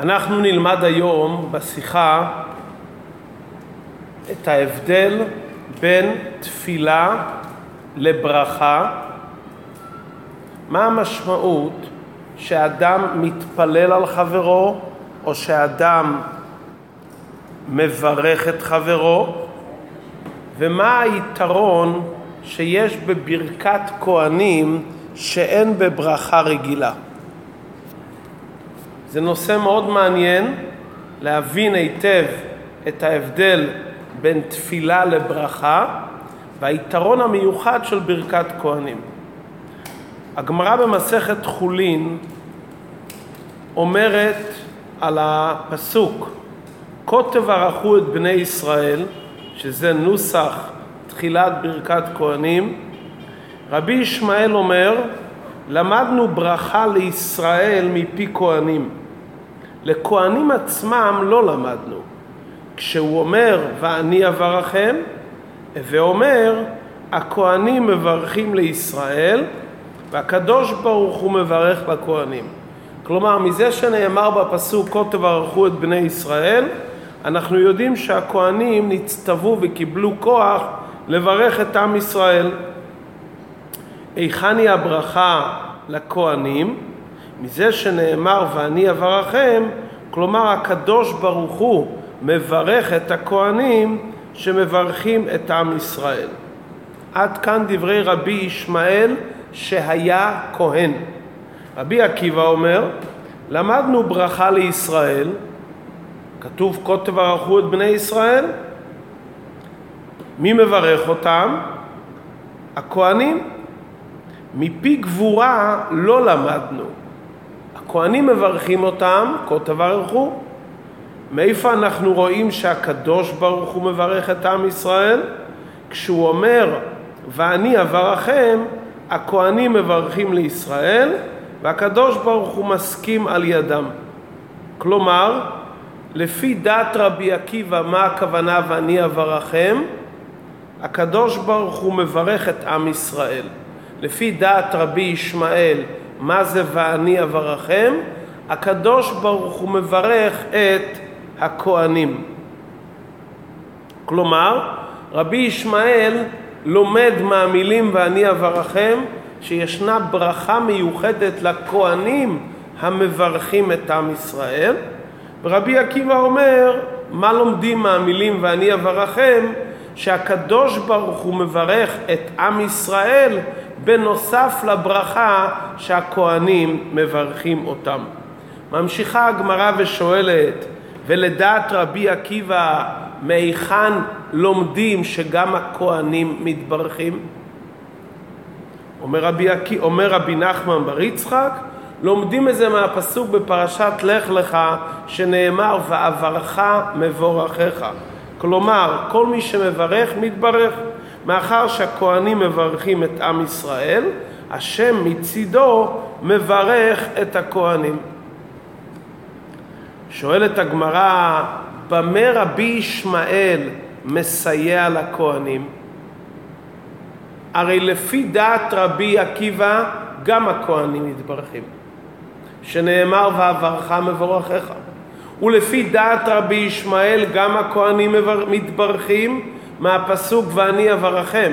אנחנו נלמד היום בשיחה את ההבדל בין תפילה לברכה. מה המשמעות שאדם מתפלל על חברו או שאדם מברך את חברו, ומה היתרון שיש בברכת כהנים שאין בברכה רגילה. זה נושא מאוד מעניין להבין היטב את ההבדל בין תפילה לברכה והיתרון המיוחד של ברכת כהנים. הגמרא במסכת חולין אומרת על הפסוק כה תברכו את בני ישראל, שזה נוסח תחילת ברכת כהנים. רבי ישמעאל אומר, למדנו ברכה לישראל מפי כהנים. לכהנים עצמם לא למדנו. כשהוא אומר ואני אברכם, ואומר הכהנים מברכים לישראל והקדוש ברוך הוא מברך לכהנים. כלומר, מזה שנאמר בפסוק כה תברכו את בני ישראל, אנחנו יודעים שהכהנים נצטוו וקיבלו כוח לברך את עם ישראל. איכן היא הברכה לכהנים? מזה שנאמר ואני אברכם, כלומר הקדוש ברוך הוא מברך את הכהנים שמברכים את עם ישראל. עד כאן דברי רבי ישמעאל שהיה כהן. רבי עקיבא אומר, למדנו ברכה לישראל, כתוב כה תברכו את בני ישראל. מי מברך אותם? הכהנים. מפי גבורה לא למדנו. הכהנים מברכים אותם, כה תברכו. מאיפה אנחנו רואים שהקדוש ברוך הוא מברך את עם ישראל? כשהוא אומר ואני אברכם, הכהנים מברכים לישראל והקדוש ברוך הוא מסכים על ידם. כלומר, לפי דעת רבי עקיבא, מה הכוונה ואני אברכם? הקדוש ברוך הוא מברך את עם ישראל. לפי דעת רבי ישמעאל, מה זה ואני אברכם? הקדוש ברוך הוא מברך את הכהנים. כלומר, רבי ישמעאל לומד מהמילים ואני אברכם שישנה ברכה מיוחדת לכהנים המברכים את עם ישראל. ורבי עקיבא אומר, מה לומדים מהמילים ואני אברכם? שהקדוש ברוך הוא מברך את עם ישראל בנוסף לברכה שהכהנים מברכים אותם. ממשיכה הגמרא ושואלת, ולדעת רבי עקיבא מהיכן לומדים שגם הכהנים מתברכים? אומר רבי נחמן בר יצחק, לומדים את זה מהפסוק בפרשת לך לך שנאמר ואברך מבורכך. כלומר, כל מי שמברך מתברך. מאחר שהכהנים מברכים את עם ישראל, השם מצידו מברך את הכהנים. שואלת הגמרא, במה רבי ישמעאל מסייע לכהנים? הרי לפי דעת רבי עקיבא גם הכהנים מתברכים, שנאמר ואברך מבורכך. ולפי דעת רבי ישמעאל גם הכהנים מתברכים מהפסוק ואני אברכם.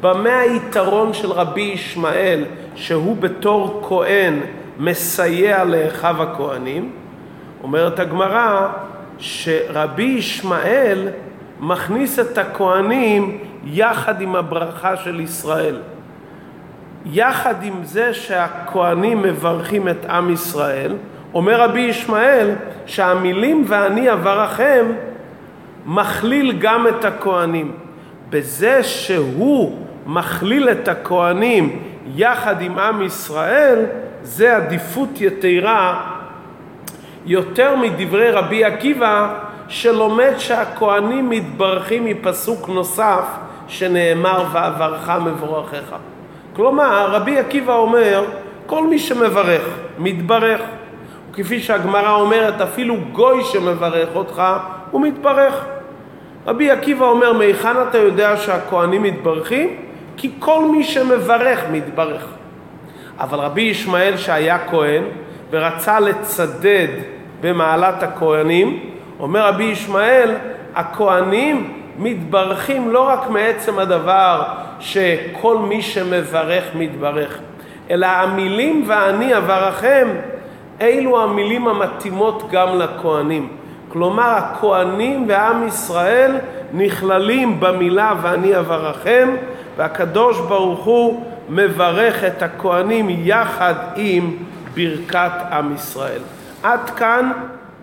במה היתרון של רבי ישמעאל שהוא בתור כהן מסייע לאחיו הכהנים? אומרת הגמרא שרבי ישמעאל מכניס את הכהנים יחד עם הברכה של ישראל. יחד עם זה שהכהנים מברכים את עם ישראל, אומר רבי ישמעאל שהמילים ואני אברכם מכליל גם את הכהנים. בזה שהוא מכליל את הכהנים יחד עם עם ישראל, זה עדיפות יתירה יותר מדברי רבי עקיבא שלומד שהכהנים מתברכים מפסוק נוסף שנאמר ואברך מבורכך. כלומר, רבי עקיבא אומר כל מי שמברך מתברך. כפי שהגמרא אומרת, אפילו גוי שמברך אותך הוא מתברך. רבי עקיבא אומר, מהיכן אתה יודע שהכהנים מתברכים? כי כל מי שמברך מתברך. אבל רבי ישמעאל שהיה כהן ורצה לצדד במעלת הכהנים. אומר רבי ישמעאל, הכהנים מתברכים לא רק מעצם הדבר שכל מי שמברך מתברך, אלא המילים ואני אברכם, אילו המילים המתאימות גם לכהנים. כלומר, הכהנים ועם ישראל נכללים במילה ואני אברכם, והקדוש ברוך הוא מברך את הכהנים יחד עם ברכת עם ישראל. עד כאן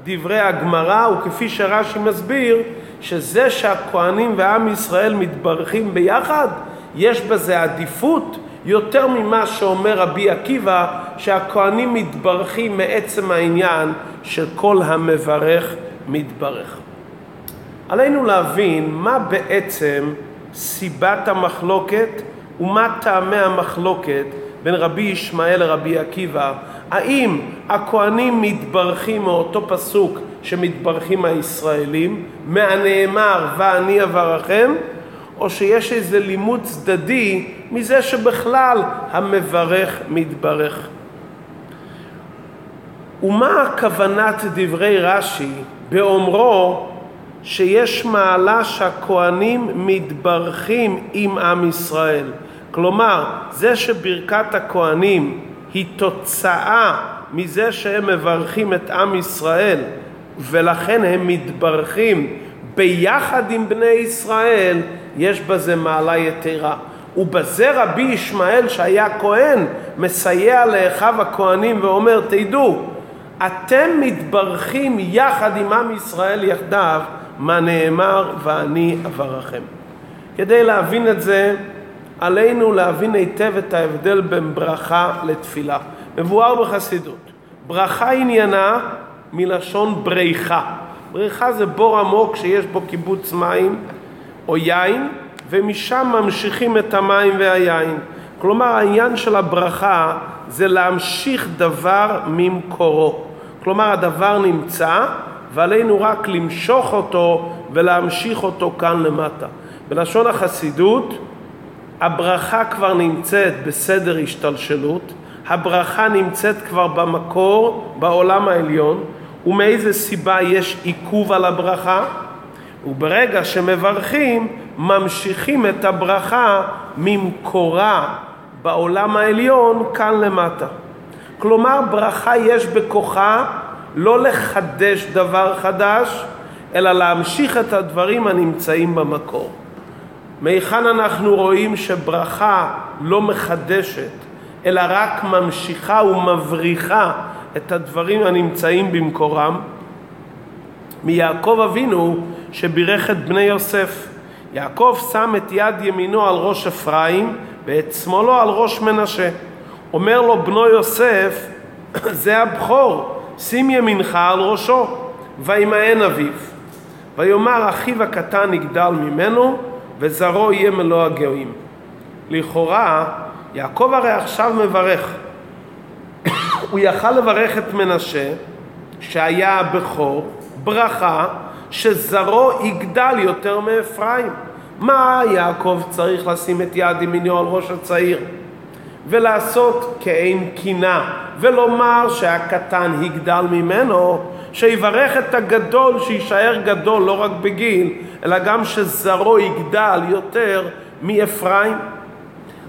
דברי הגמרא, וכפי שרש"י מסביר, שזה שהכהנים ועם ישראל מתברכים ביחד, יש בזה עדיפות יותר ממה שאומר רבי עקיבא, שהכהנים מתברכים מעצם העניין שכל המברך מתברך. עלינו להבין מה בעצם סיבת המחלוקת ומה טעמי המחלוקת בין רבי ישמעאל לרבי עקיבא. האם הכהנים מתברכים מאותו פסוק שמתברכים הישראלים, מהנאמר ואני אברכם, או שיש איזה לימוד צדדי מזה שבכלל המברך מתברך. ומה הכוונת דברי רש"י באומרו שיש מעלה שהכהנים מתברכים עם עם ישראל? כלומר, זה שברכת הכהנים היא תוצאה מזה שהם מברכים את עם ישראל, ולכן הם מתברכים ביחד עם בני ישראל, יש בזה מעלה יתרה. ובזה רבי ישמעאל שהיה כהן מסייע לאחיו הכהנים ואומר, תדעו, אתם מתברכים יחד עם עם ישראל יחדיו, מה נאמר ואני אברכם. כדי להבין את זה, עלינו להבין היטב את ההבדל בין ברכה לתפילה. מבואר בחסידות, ברכה עניינה מלשון בריכה. בריכה זה בור עמוק שיש בו קיבוץ מים או יין, ומשם ממשיכים את המים והיין. כלומר, העניין של הברכה זה להמשיך דבר ממקורו. כלומר, הדבר נמצא ועלינו רק למשוך אותו ולהמשיך אותו כאן למטה. בלשון החסידות, הברכה כבר נמצאת בסדר השתלשלות, הברכה נמצאת כבר במקור, בעולם העליון, ומאיזה סיבה יש עיכוב על הברכה? וברגע שמברכים, ממשיכים את הברכה ממקורה בעולם העליון, כאן למטה. כלומר, ברכה יש בכוחה לא לחדש דבר חדש, אלא להמשיך את הדברים הנמצאים במקור. מאיכן אנחנו רואים שברכה לא מחדשת, אלא רק ממשיכה ומבריחה את הדברים הנמצאים במקורם? מיעקב אבינו שבירך את בני יוסף. יעקב שם את יד ימינו על ראש אפרים ואת שמאלו על ראש מנשה. אומר לו בנו יוסף, זה הבכור, שים ימינך על ראשו, וימאן אביו. ויאמר אחיו הקטן יגדל ממנו, וזרעו יהיה מלוא הגויים. לכאורה, יעקב הרי עכשיו מברך. הוא יכל לברך את מנשה, שהיה הבכור, ברכה, שזרעו יגדל יותר מאפרים. מה יעקב צריך לשים את יד ימינו על ראש הצעיר? ולעשות כאין קינה, ולומר שהקטן יגדל ממנו, שיברך את הגדול שישאר גדול לא רק בגיל, אלא גם שזרעו יגדל יותר מאפרים.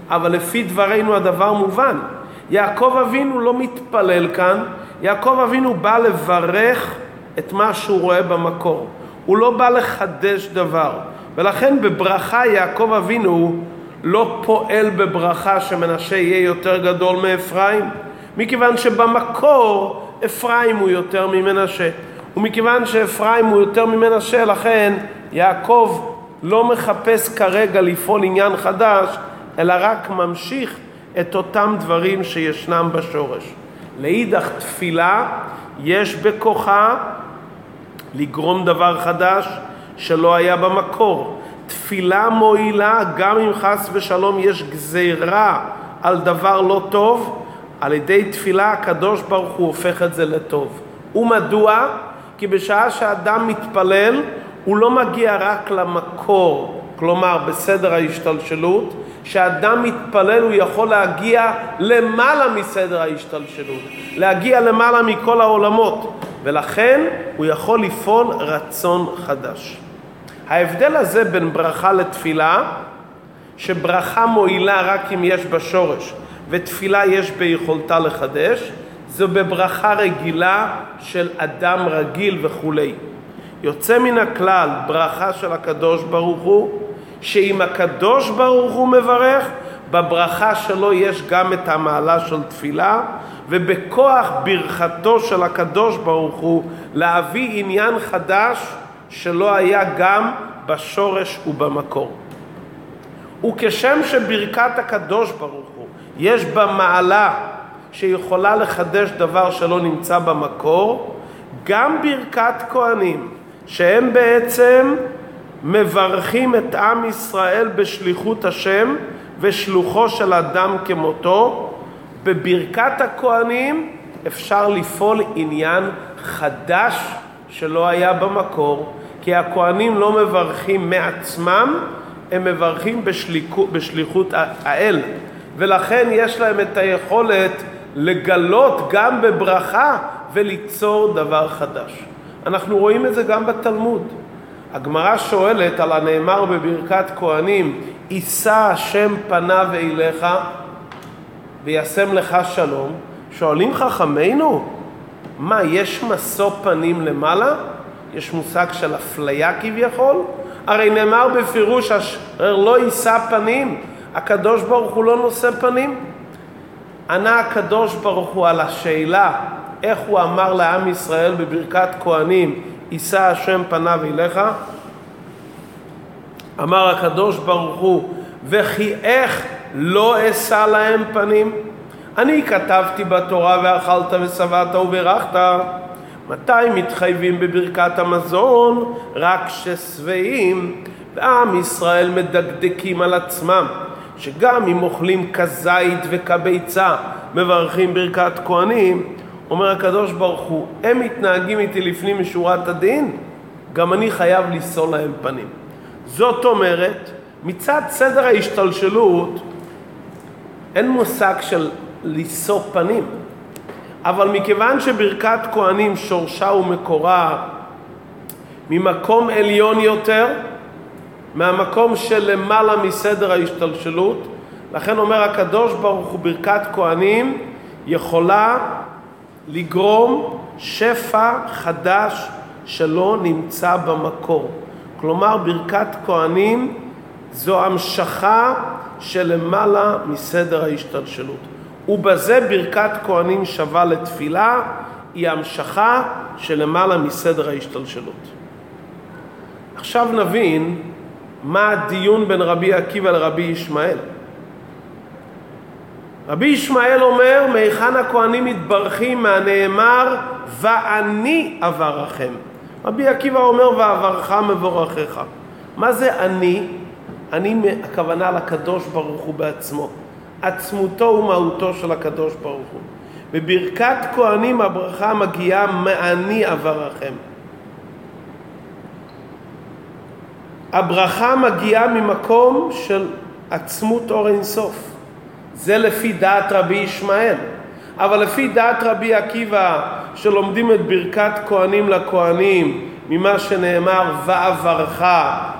אבל לפי דברינו הדבר מובן. יעקב אבינו לא מתפלל כאן, יעקב אבינו בא לברך את מה שהוא רואה במקור. הוא לא בא לחדש דבר, ולכן בברכה יעקב אבינו לא פועל בברכה שמנשה יהיה יותר גדול מאפרים, מכיוון שבמקור אפרים הוא יותר ממנשה, ומכיוון שאפרים הוא יותר ממנשה, לכן יעקב לא מחפש כרגע לפעול עניין חדש, אלא רק ממשיך את אותם דברים שישנם בשורש. לאידך תפילה יש בכוחה לגרום דבר חדש שלא היה במקור. תפילה מועילה גם אם חס ושלום יש גזירה על דבר לא טוב, על ידי תפילה הקדוש ברוך הוא הופך את זה לטוב. ומדוע? כי בשעה שאדם מתפלל הוא לא מגיע רק למקור, כלומר בסדר ההשתלשלות. כשאדם מתפלל הוא יכול להגיע למעלה מסדר ההשתלשלות, להגיע למעלה מכל העולמות. ולכן הוא יכול לפעול רצון חדש. ההבדל הזה בין ברכה לתפילה, שברכה מועילה רק אם יש בה שורש, ותפילה יש ביכולתה לחדש, זו בברכה רגילה של אדם רגיל וכו'. יוצא מן הכלל ברכה של הקדוש ברוך הוא, שאם הקדוש ברוך הוא מברך, בברכה שלו יש גם את המעלה של תפילה, ובכוח ברכתו של הקדוש ברוך הוא להביא עניין חדש שלא היה גם בשורש ובמקור. וכשם שברכת הקדוש ברוך הוא יש בה מעלה שיכולה לחדש דבר שלא נמצא במקור, גם ברכת כהנים שהם בעצם מברכים את עם ישראל בשליחות השם ושלוחו של אדם כמותו, בברכת הכהנים אפשר לפעול עניין חדש שלא היה במקור, כי הכהנים לא מברכים מעצמם, הם מברכים בשליחות האל, ולכן יש להם את היכולת לגלות גם בברכה וליצור דבר חדש. אנחנו רואים את זה גם בתלמוד. הגמרא שואלת על הנאמר בברכת כהנים, יישא השם פניו אליך וישם לך שלום. שואלים חכמינו, מה, יש מסו פנים למעלה? יש מושג של אפליה כביכול? הרי נאמר בפירוש אשר לא יישא פנים, הקדוש ברוך הוא לא נושא פנים. ענה הקדוש ברוך הוא על השאלה איך הוא אמר לעם ישראל בברכת כהנים, יישא השם פניו אליך, אמר הקדוש ברוך הוא, וכי איך לא אשא להם פנים? אני כתבתי בתורה ואכלת ושבעת וברכת. מתי מתחייבים בברכת המזון? רק ששבעים. ועם ישראל מדקדקים על עצמם, שגם אם אוכלים כזית וכביצה מברכים ברכת כהנים. אומר הקדוש ברוך הוא, הם מתנהגים איתי לפנים משורת הדין, גם אני חייב לישא להם פנים. זאת אומרת, מצד סדר ההשתלשלות אין מושג של לישא פנים, אבל מכיוון שברכת כהנים שורשה ומקורה ממקום עליון יותר, מהמקום שלמעלה מסדר ההשתלשלות, לכן אומר הקדוש ברוך הוא, ברכת כהנים יכולה לגרום שפע חדש שלא נמצא במקור. כלומר, ברכת כהנים זו המשכה שלמעלה מסדר ההשתלשלות. ובזה ברכת כהנים שווה לתפילה, היא המשכה שלמעלה מסדר ההשתלשלות. עכשיו נבין מה הדיון בין רבי עקיבא לרבי ישמעאל. רבי ישמעאל אומר, מהיכן הכהנים מתברכים? מהנאמר, ואני אברכם. רבי עקיבא אומר, ואברך מבורכך. מה זה אני? אני הכוונה לקדוש ברוך הוא בעצמו, עצמותו ומהותו של הקדוש ברוך הוא. בברכת כהנים הברכה מגיעה מאני אברכם. הברכה מגיעה ממקום של עצמות אור אינסוף. זה לפי דעת רבי ישמעאל. אבל לפי דעת רבי עקיבא, שלומדים את ברכת כהנים לכהנים ממה שנאמר ואברך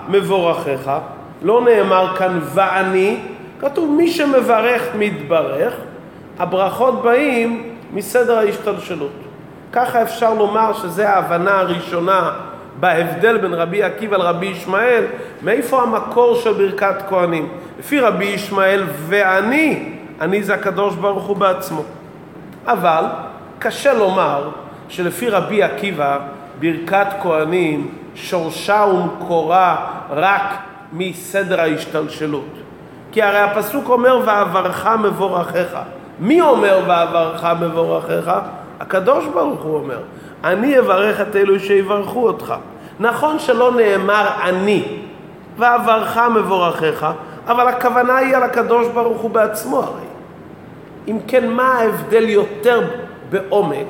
מבורכך, לא נאמר כאן ואני, כתוב מי שמברך מתברך, הברכות באים מסדר ההשתלשלות. ככה אפשר לומר שזה ההבנה הראשונה בהבדל בין רבי עקיבא לרבי ישמעאל, מאיפה המקור של ברכת כהנים. לפי רבי ישמעאל ואני, אני זה הקדוש ברוך הוא בעצמו. אבל קשה לומר שלפי רבי עקיבא ברכת כהנים שורשה ומקורה רק מסדר ההשתלשלות. כי הרי הפסוק אומר ואברך מבורכך. מי אומר ואברך מבורכך? הקדוש ברוך הוא אומר, אני אברך את אלו שיברכו אותך. נכון שלא נאמר אני ואברך מבורכך, אבל הכוונה היא על הקדוש ברוך הוא בעצמו הרי. אם כן, מה ההבדל יותר בעומק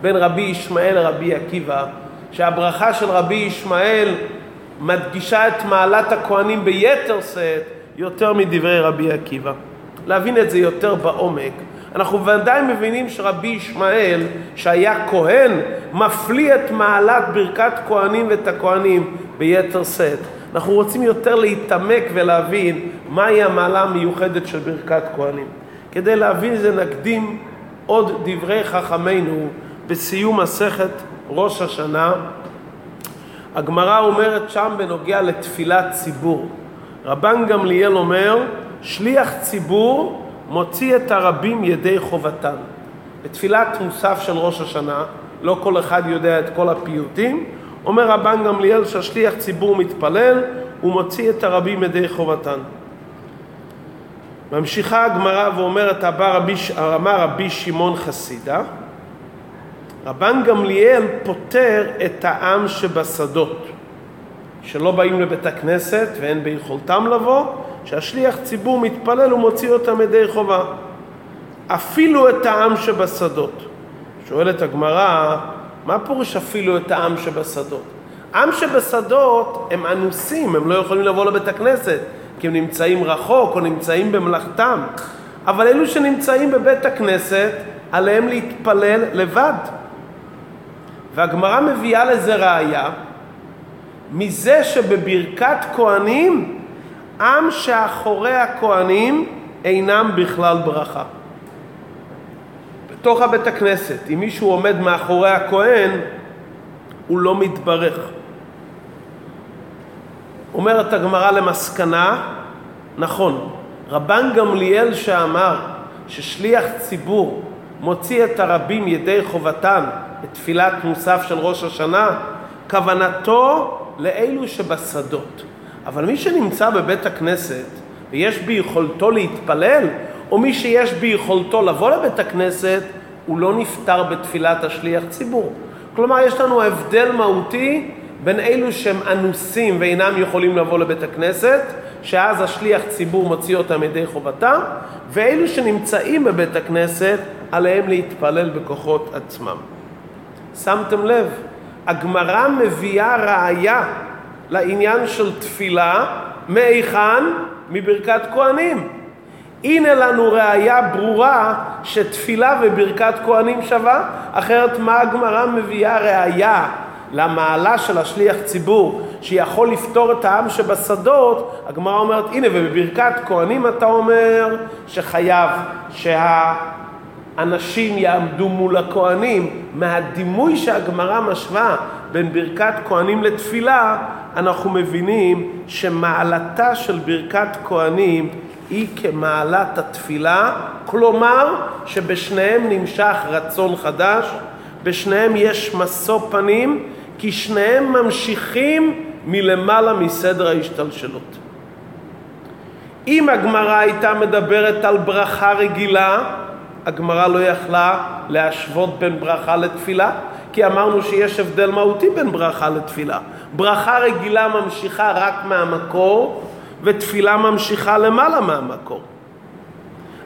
בין רבי ישמעאל לרבי עקיבא? שהברכה של רבי ישמעאל מדגישה את מעלת הכהנים ביתר שאת יותר מדברי רבי עקיבא. להבין את זה יותר בעומק, אנחנו ודאי מבינים שרבי ישמעאל שהיה כהן מפליא את מעלת ברכת כהנים ואת הכהנים ביתר שאת. אנחנו רוצים יותר להתעמק ולהבין מהי המעלה המיוחדת של ברכת כהנים. כדי להבין זה נקדים עוד דברי חכמינו בסיום מסכת ראש השנה. הגמרא אומרת שם בנוגע לתפילת ציבור. רבן גמליאל אומר, שליח ציבור מוציא את הרבים ידי חובתם. בתפילת מוסף של ראש השנה, לא כל אחד יודע את כל הפיוטים, אומר רבן גמליאל שהשליח ציבור מתפלל, הוא מוציא את הרבים ידי חובתם. ממשיכה הגמרא ואומרת, אמר רבי שמעון חסידה, רבן גמליאל פותר את העם שבשדות, שלא באים לבית הכנסת ואין ביכולתם לבוא, שהשליח ציבור מתפלל ומוציא אותם ידי חובה. אפילו את העם שבשדות. שואלת הגמרא, מה פירוש אפילו את העם שבשדות? עם שבשדות הם אנוסים, הם לא יכולים לבוא לבית הכנסת, כי הם נמצאים רחוק או נמצאים במלאכתם. אבל אלו שנמצאים בבית הכנסת, עליהם להתפלל לבד. והגמרא מביאה לזה ראיה, מזה שבברכת כהנים, עם שאחורי הכהנים אינם בכלל ברכה. בתוך הבית הכנסת, אם מישהו עומד מאחורי הכהן, הוא לא מתברך. אומרת הגמרא למסקנה, נכון, רבן גמליאל שאמר ששליח ציבור מוציא את הרבים ידי חובתן, את תפילת מוסף של ראש השנה, כוונתו לאלו שבשדות. אבל מי שנמצא בבית הכנסת ויש ביכולתו להתפלל, או מי שיש ביכולתו לבוא לבית הכנסת, הוא לא נפטר בתפילת השליח ציבור. כלומר, יש לנו הבדל מהותי בין אלו שהם אנוסים ואינם יכולים לבוא לבית הכנסת, שאז השליח ציבור מוציא אותם ידי חובתם, ואלו שנמצאים בבית הכנסת, עליהם להתפלל בכוחות עצמם. שמתם לב? הגמרא מביאה ראיה לעניין של תפילה, מאיכן? מברכת כהנים. הנה לנו ראיה ברורה שתפילה וברכת כהנים שווה, אחרת מה הגמרא מביאה ראיה למעלה של השליח ציבור, שיכול לפתור את העם שבשדות? הגמרא אומרת, הנה ובברכת כהנים אתה אומר שחייב שהאנשים יעמדו מול הכהנים. מהדימוי שהגמרא משווה בין ברכת כהנים לתפילה, אנחנו מבינים שמעלתה של ברכת כהנים היא כמעלת התפילה, כלומר שבשניהם נמשך רצון חדש, בשניהם יש מסע פנים, כי שניהם ממשיכים מלמעלה מסדר ההשתלשלות. אם הגמרא הייתה מדברת על ברכה רגילה, הגמרא לא יכלה להשוות בין ברכה לתפילה, כי אמרנו שיש הבדל מהותי בין ברכה לתפילה. ברכה רגילה ממשיכה רק מהמקור, ותפילה ממשיכה למעלה מהמקור.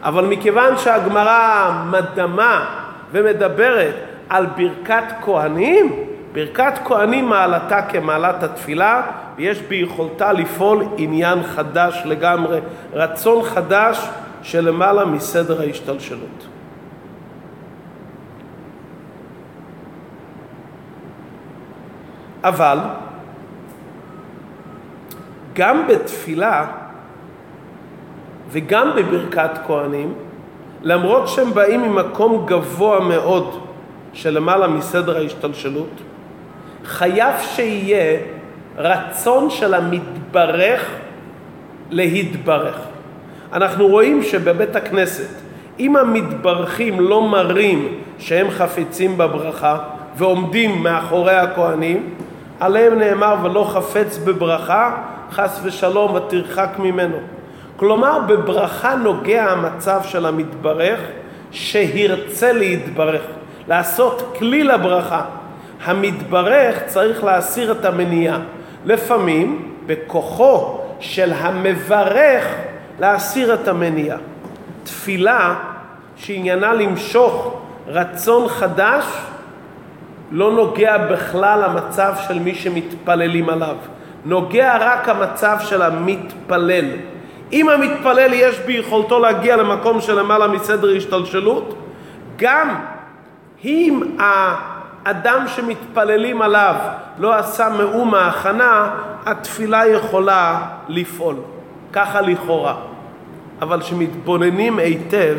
אבל מכיוון שהגמרא מדמה ומדברת על ברכת כהנים, ברכת כהנים מעלתה כמעלת התפילה, ויש ביכולתה לפעול עניין חדש לגמרי, רצון חדש שלמעלה מסדר ההשתלשלות. אבל גם בתפילה וגם בברכת כהנים, למרות שהם באים ממקום גבוה מאוד שלמעלה מסדר ההשתלשלות, חייב שיהיה רצון של המתברך להתברך. אנחנו רואים שבבית הכנסת, אם המתברכים לא מראים שהם חפצים בברכה ועומדים מאחורי הכהנים, עליהם נאמר ולא חפץ בברכה, חס ושלום ותרחק ממנו. כלומר, בברכה נוגע המצב של המתברך שהרצה להתברך, לעשות כלי לברכה. המתברך צריך להסיר את המניעה. לפעמים, בכוחו של המברך, להסיר את המניע. תפילה שעניינה למשוך רצון חדש לא נוגע בכלל המצב של מי שמתפללים עליו. נוגע רק המצב של המתפלל. אם המתפלל יש ביכולתו להגיע למקום שלמעלה מסדר השתלשלות, גם אם אדם שמתפללים עליו לא עשה מאומה הכנה, התפילה יכולה לפעול. ככה לכאורה. אבל כשמתבוננים היטב,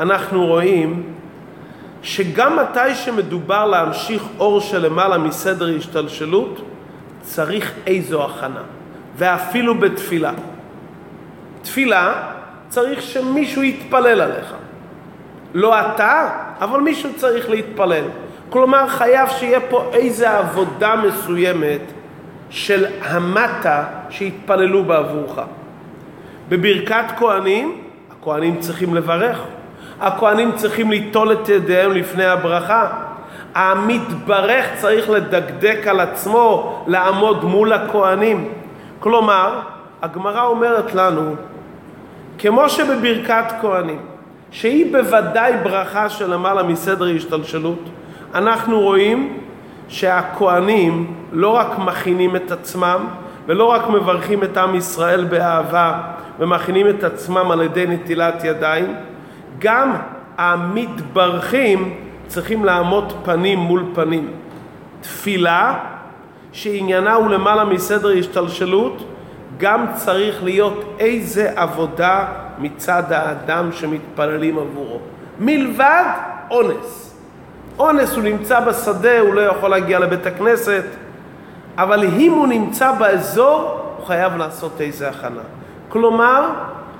אנחנו רואים שגם מתי שמדובר להמשיך אור שלמעלה מסדר השתלשלות, צריך איזו הכנה. ואפילו בתפילה. תפילה צריך שמישהו יתפלל עליך. לא אתה, אבל מישהו צריך להתפלל. כלומר, חייב שיהיה פה איזו עבודה מסוימת של המטה שהתפללו בעבורך. בברכת כהנים, הכהנים צריכים לברך. הכהנים צריכים ליטול את ידיהם לפני הברכה. המתברך צריך לדקדק על עצמו, לעמוד מול הכהנים. כלומר, הגמרא אומרת לנו, כמו שבברכת כהנים, שהיא בוודאי ברכה שלמעלה מסדר ההשתלשלות, אנחנו רואים שהכהנים לא רק מכינים את עצמם, ולא רק מברכים את עם ישראל באהבה, ומכינים את עצמם על ידי נטילת ידיים, גם המתברכים צריכים לעמוד פנים מול פנים. תפילה שעניינה הוא למעלה מסדר השתלשלות, גם צריך להיות איזה עבודה מצד האדם שמתפללים עבורו. מלבד אונס. אונס הוא נמצא בשדה, הוא לא יכול להגיע לבית הכנסת, אבל אם הוא נמצא באזור, הוא חייב לעשות איזה הכנה. כלומר,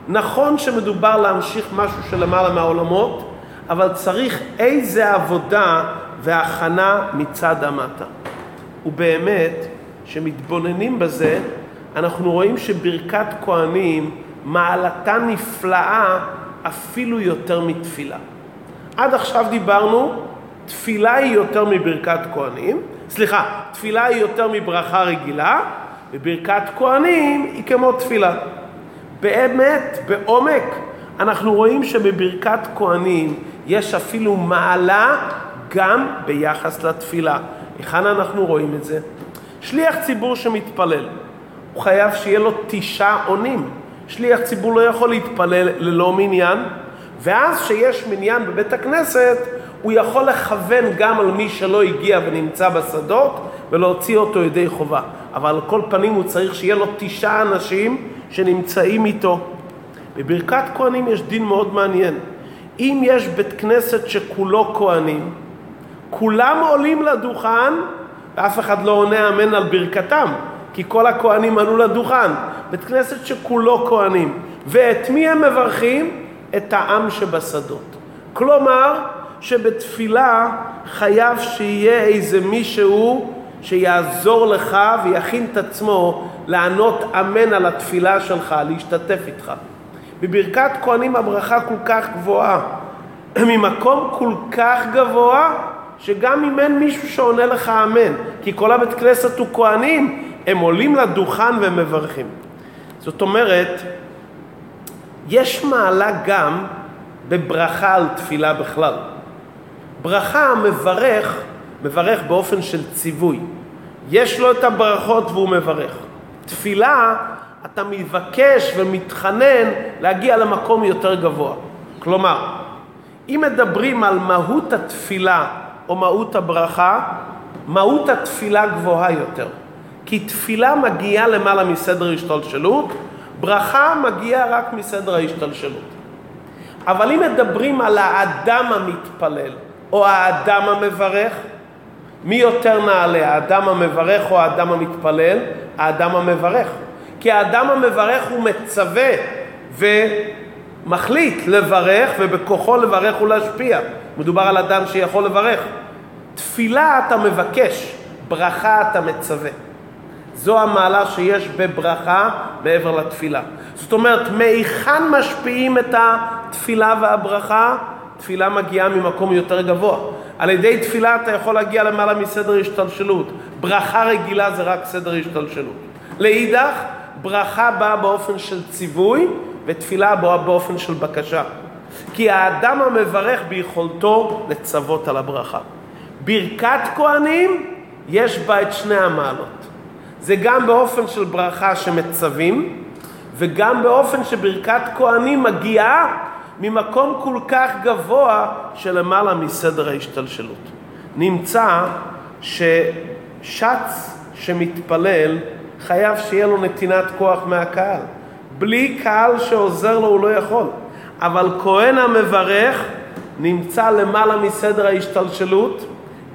נכון שמדובר להמשיך משהו שלמעלה מהעולמות, אבל צריך איזה עבודה והכנה מצד המטה. ובאמת, שמתבוננים בזה, אנחנו רואים שברכת כהנים מעלתה נפלאה אפילו יותר מתפילה. עד עכשיו דיברנו, תפילה היא יותר מברכת כהנים, תפילה היא יותר מברכה רגילה, וברכת כהנים היא כמו תפילה. באמת, בעומק, אנחנו רואים שבברכת כהנים יש אפילו מעלה גם ביחס לתפילה. כאן אנחנו רואים את זה. שליח ציבור שמתפלל, הוא חייב שיהיה לו 9 עונים. שליח ציבור לא יכול להתפלל ללא מניין, ואז שיש מניין בבית הכנסת, הוא יכול לכוון גם על מי שלא הגיע ונמצא בשדות, ולהוציא אותו ידי חובה. אבל על כל פנים הוא צריך שיהיה לו 9 אנשים שנמצאים איתו. בברכת כהנים יש דין מאוד מעניין. אם יש בית כנסת שכולו כהנים, כולם עולים לדוכן, ואף אחד לא עונה אמן על ברכתם, כי כל הכהנים עלו לדוכן. בית כנסת שכולו כהנים. ואת מי הם מברכים? את העם שבשדות. כלומר, שבתפילה חייב שיהיה איזה מישהו שיעזור לך ויכין את עצמו לענות אמן על התפילה שלך, להשתתף איתך. בברכת כהנים הברכה כל כך גבוהה, ממקום כל כך גבוה, שגם אם אין מישהו שעונה לך אמן, כי כל הבית כנסת הוא כהנים, הם עולים לדוכן ומברכים. זאת אומרת, יש מעלה גם בברכה על תפילה בכלל. ברכה מברך באופן של ציווי. יש לו את הברכות והוא מברך. תפילה, אתה מבקש ומתחנן להגיע למקום יותר גבוה. כלומר, אם מדברים על מהות התפילה או מהות הברכה, מהות התפילה גבוהה יותר. כי תפילה מגיעה למעלה מסדר ההשתלשלות, ברכה מגיעה רק מסדר ההשתלשלות. אבל אם מדברים על האדם המתפלל או האדם המברך, מי יותר נעלה, האדם המברך או האדם המתפלל? האדם המברך. כי האדם המברך הוא מצווה ומחליט לברך, ובכוחו לברך הוא להשפיע. מדובר על אדם שיכול לברך. תפילה אתה מבקש, ברכה אתה מצווה. זו המעלה שיש בברכה מעבר לתפילה. זאת אומרת, מאיכן משפיעים את התפילה והברכה? תפילה מגיעה ממקום יותר גבוה. על ידי תפילה אתה יכול להגיע למעלה מסדר השתלשלות. ברכה רגילה זה רק סדר השתלשלות. לאידך, ברכה באה באופן של ציווי, ותפילה באה באופן של בקשה. כי האדם המברך ביכולתו לצוות על הברכה. ברכת כהנים יש בה את 2 המעלות. זה גם באופן של ברכה שמצווים, וגם באופן שברכת כהנים מגיעה ממקום כל כך גבוה שלמעלה מסדר ההשתלשלות. נמצא ששץ שמתפלל חייב שיהיה לו נתינת כוח מהקהל. בלי קהל שעוזר לו הוא לא יכול. אבל כהן המברך נמצא למעלה מסדר ההשתלשלות,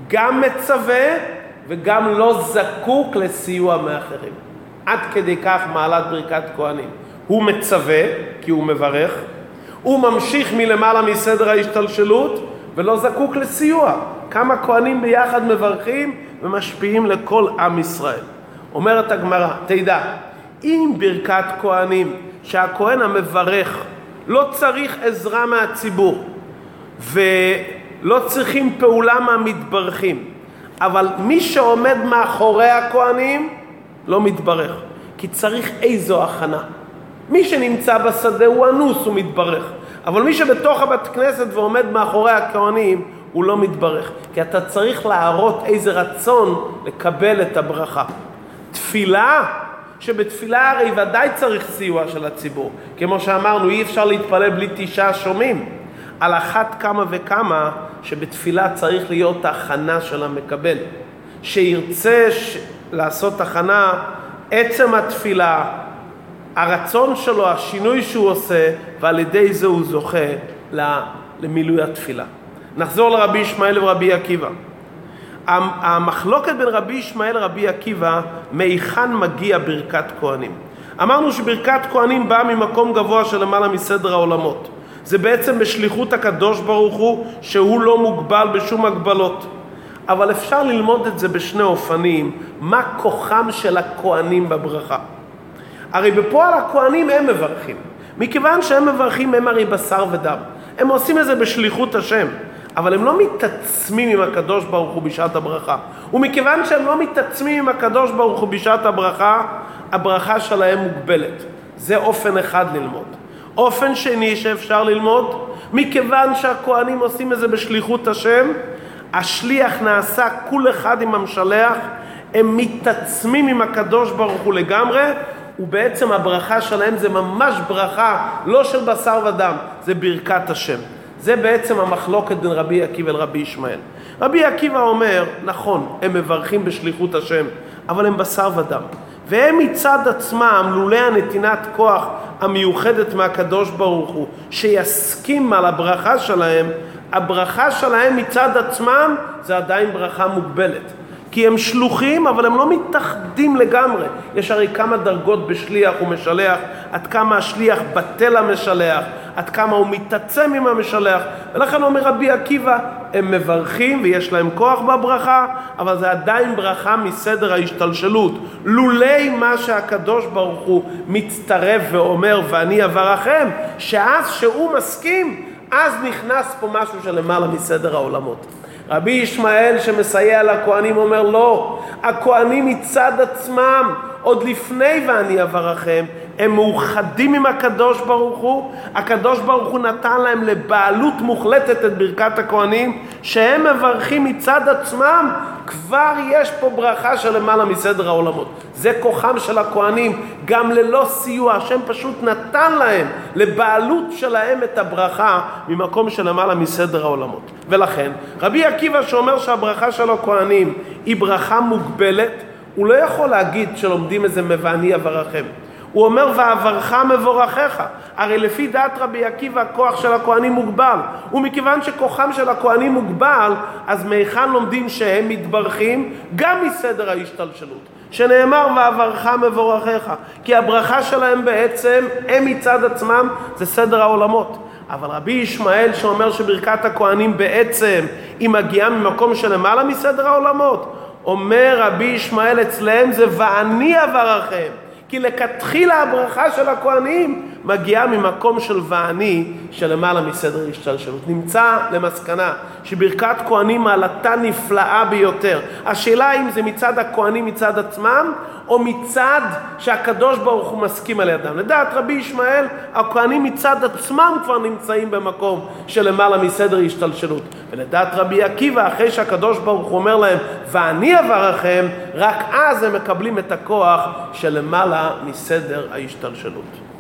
גם מצווה וגם לא זקוק לסיוע מאחרים. עד כדי כך מעלת ברכת כהנים. הוא מצווה, כי הוא מברך, הוא ממשיך מלמעלה מסדר ההשתלשלות ולא זקוק לסיוע. כמה כהנים ביחד מברכים ומשפיעים לכל עם ישראל. אומרת הגמרא, תדע, אם ברכת כהנים שהכהן המברך לא צריך עזרה מהציבור ולא צריכים פעולה מהמתברכים, אבל מי שעומד מאחורי הכהנים לא מתברך, כי צריך איזו הכנה. מי שנמצא בשדה הוא אנוס, הוא מתברך, אבל מי שבתוך הבת כנסת ועומד מאחורי הכהנים הוא לא מתברך, כי אתה צריך להראות איזה רצון לקבל את הברכה. תפילה, שבתפילה הרי ודאי צריך סיוע של הציבור, כמו שאמרנו, אי אפשר להתפלל בלי 9 שומעים. על אחת כמה וכמה שבתפילה צריך להיות הכנה של המקבל, שירצה לעשות הכנה. עצם התפילה, הרצון שלו, השינוי שהוא עושה, ועל ידי זה הוא זוכה למילוי התפילה. נחזור לרבי ישמעאל ורבי עקיבא. המחלוקת בין רבי ישמעאל רבי עקיבא, מהיכן מגיע ברכת כהנים. אמרנו שברכת כהנים באה ממקום גבוה של למעלה מסדר העולמות. זה בעצם בשליחות הקדוש ברוך הוא, שהוא לא מוגבל בשום הגבלות. אבל אפשר ללמוד את זה בשני אופנים, מה כוחם של הכהנים בברכה. הרי בפועל הכהנים הם מברכים. מכיוון שהם מברכים הם הרי בשר ודם. הם עושים את זה בשליחות השם. אבל הם לא מתעצמים עם הקדוש ברוך הוא בשעת הברכה. ומכיוון שהם לא מתעצמים עם הקדוש ברוך הוא בשעת הברכה, הברכה שלהם מוגבלת. זה אופן אחד ללמוד. אופן שני שאפשר ללמוד, מכיוון שהכהנים עושים את זה בשליחות השם, השליח נעשה כל אחד עם המשלח, הם מתעצמים עם הקדוש ברוך הוא לגמרי, ובעצם הברכה שלהם זה ממש ברכה, לא של בשר ודם, זה ברכת השם. זה בעצם המחלוקת בין רבי עקיבא לרבי ישמעאל. רבי עקיבא אומר, נכון, הם מברכים בשליחות השם, אבל הם בשר ודם. והם מצד עצמם, לולא הנתינת כוח המיוחדת מהקדוש ברוך הוא, שיסכים על הברכה שלהם, הברכה שלהם מצד עצמם זה עדיין ברכה מוגבלת. כי הם שלוחים, אבל הם לא מתאחדים לגמרי. יש הרי כמה דרגות בשליח ומשלח, עד כמה השליח בטל המשלח, עד כמה הוא מתעצם עם המשלח. ולכן אומר רבי עקיבא, הם מברכים ויש להם כוח בברכה, אבל זה עדיין ברכה מסדר ההשתלשלות. לולי מה שהקדוש ברוך הוא מצטרף ואומר, ואני אברכם, שאז שהוא מסכים, אז נכנס פה משהו שלמעלה מסדר העולמות. רבי ישמעאל שמסייע לכהנים אומר לא, הכהנים מצד עצמם, עוד לפני ואני אברכם, הם מאוחדים עם הקדוש ברוך הוא, הקדוש ברוך הוא נתן להם לבעלות מוחלטת את ברכת הכהנים, שהם מברכים מצד עצמם, כבר יש פה ברכה של למעלה מסדר העולמות. זה כוחם של הכהנים, גם ללא סיוע, השם פשוט נתן להם, לבעלות שלהם את הברכה, ממקום של למעלה מסדר העולמות. ולכן, רבי עקיבא שאומר שהברכה של הכהנים היא ברכה מוגבלת, הוא לא יכול להגיד שלומדים איזה מבעני אברכם. הוא אומר, ואברך מבורכך. הרי לפי דעת רבי עקיבא, הכוח של הכהנים מוגבל. ומכיוון שכוחם של הכהנים מוגבל, אז מהיכן לומדים שהם מתברכים גם מסדר ההשתלשלות. שנאמר, ואברך מבורכך. כי הברכה שלהם בעצם, הם מצד עצמם, זה סדר העולמות. אבל רבי ישמעאל שאומר שברכת הכהנים בעצם, היא מגיעה ממקום שלמעלה מסדר העולמות. אומר רבי ישמעאל אצלם, זה ואני אברכם. כי לכתחילה הברכה של הכהנים מגיעה ממקום של ואני שלמעלה מסדר ההשתלשלות. נמצא למסקנה שברכת כהנים מעלתה נפלאה ביותר. השאלה אם זה מצד הכהנים מצד עצמם או מצד שהקדוש ברוך הוא מסכים על ידם. לדעת רבי ישמעאל הכהנים מצד עצמם כבר נמצאים במקום שלמעלה מסדר ההשתלשלות. ולדעת רבי עקיבא אחרי שהקדוש ברוך הוא אומר להם ואני אברכם, רק אז הם מקבלים את הכוח שלמעלה מסדר ההשתלשלות.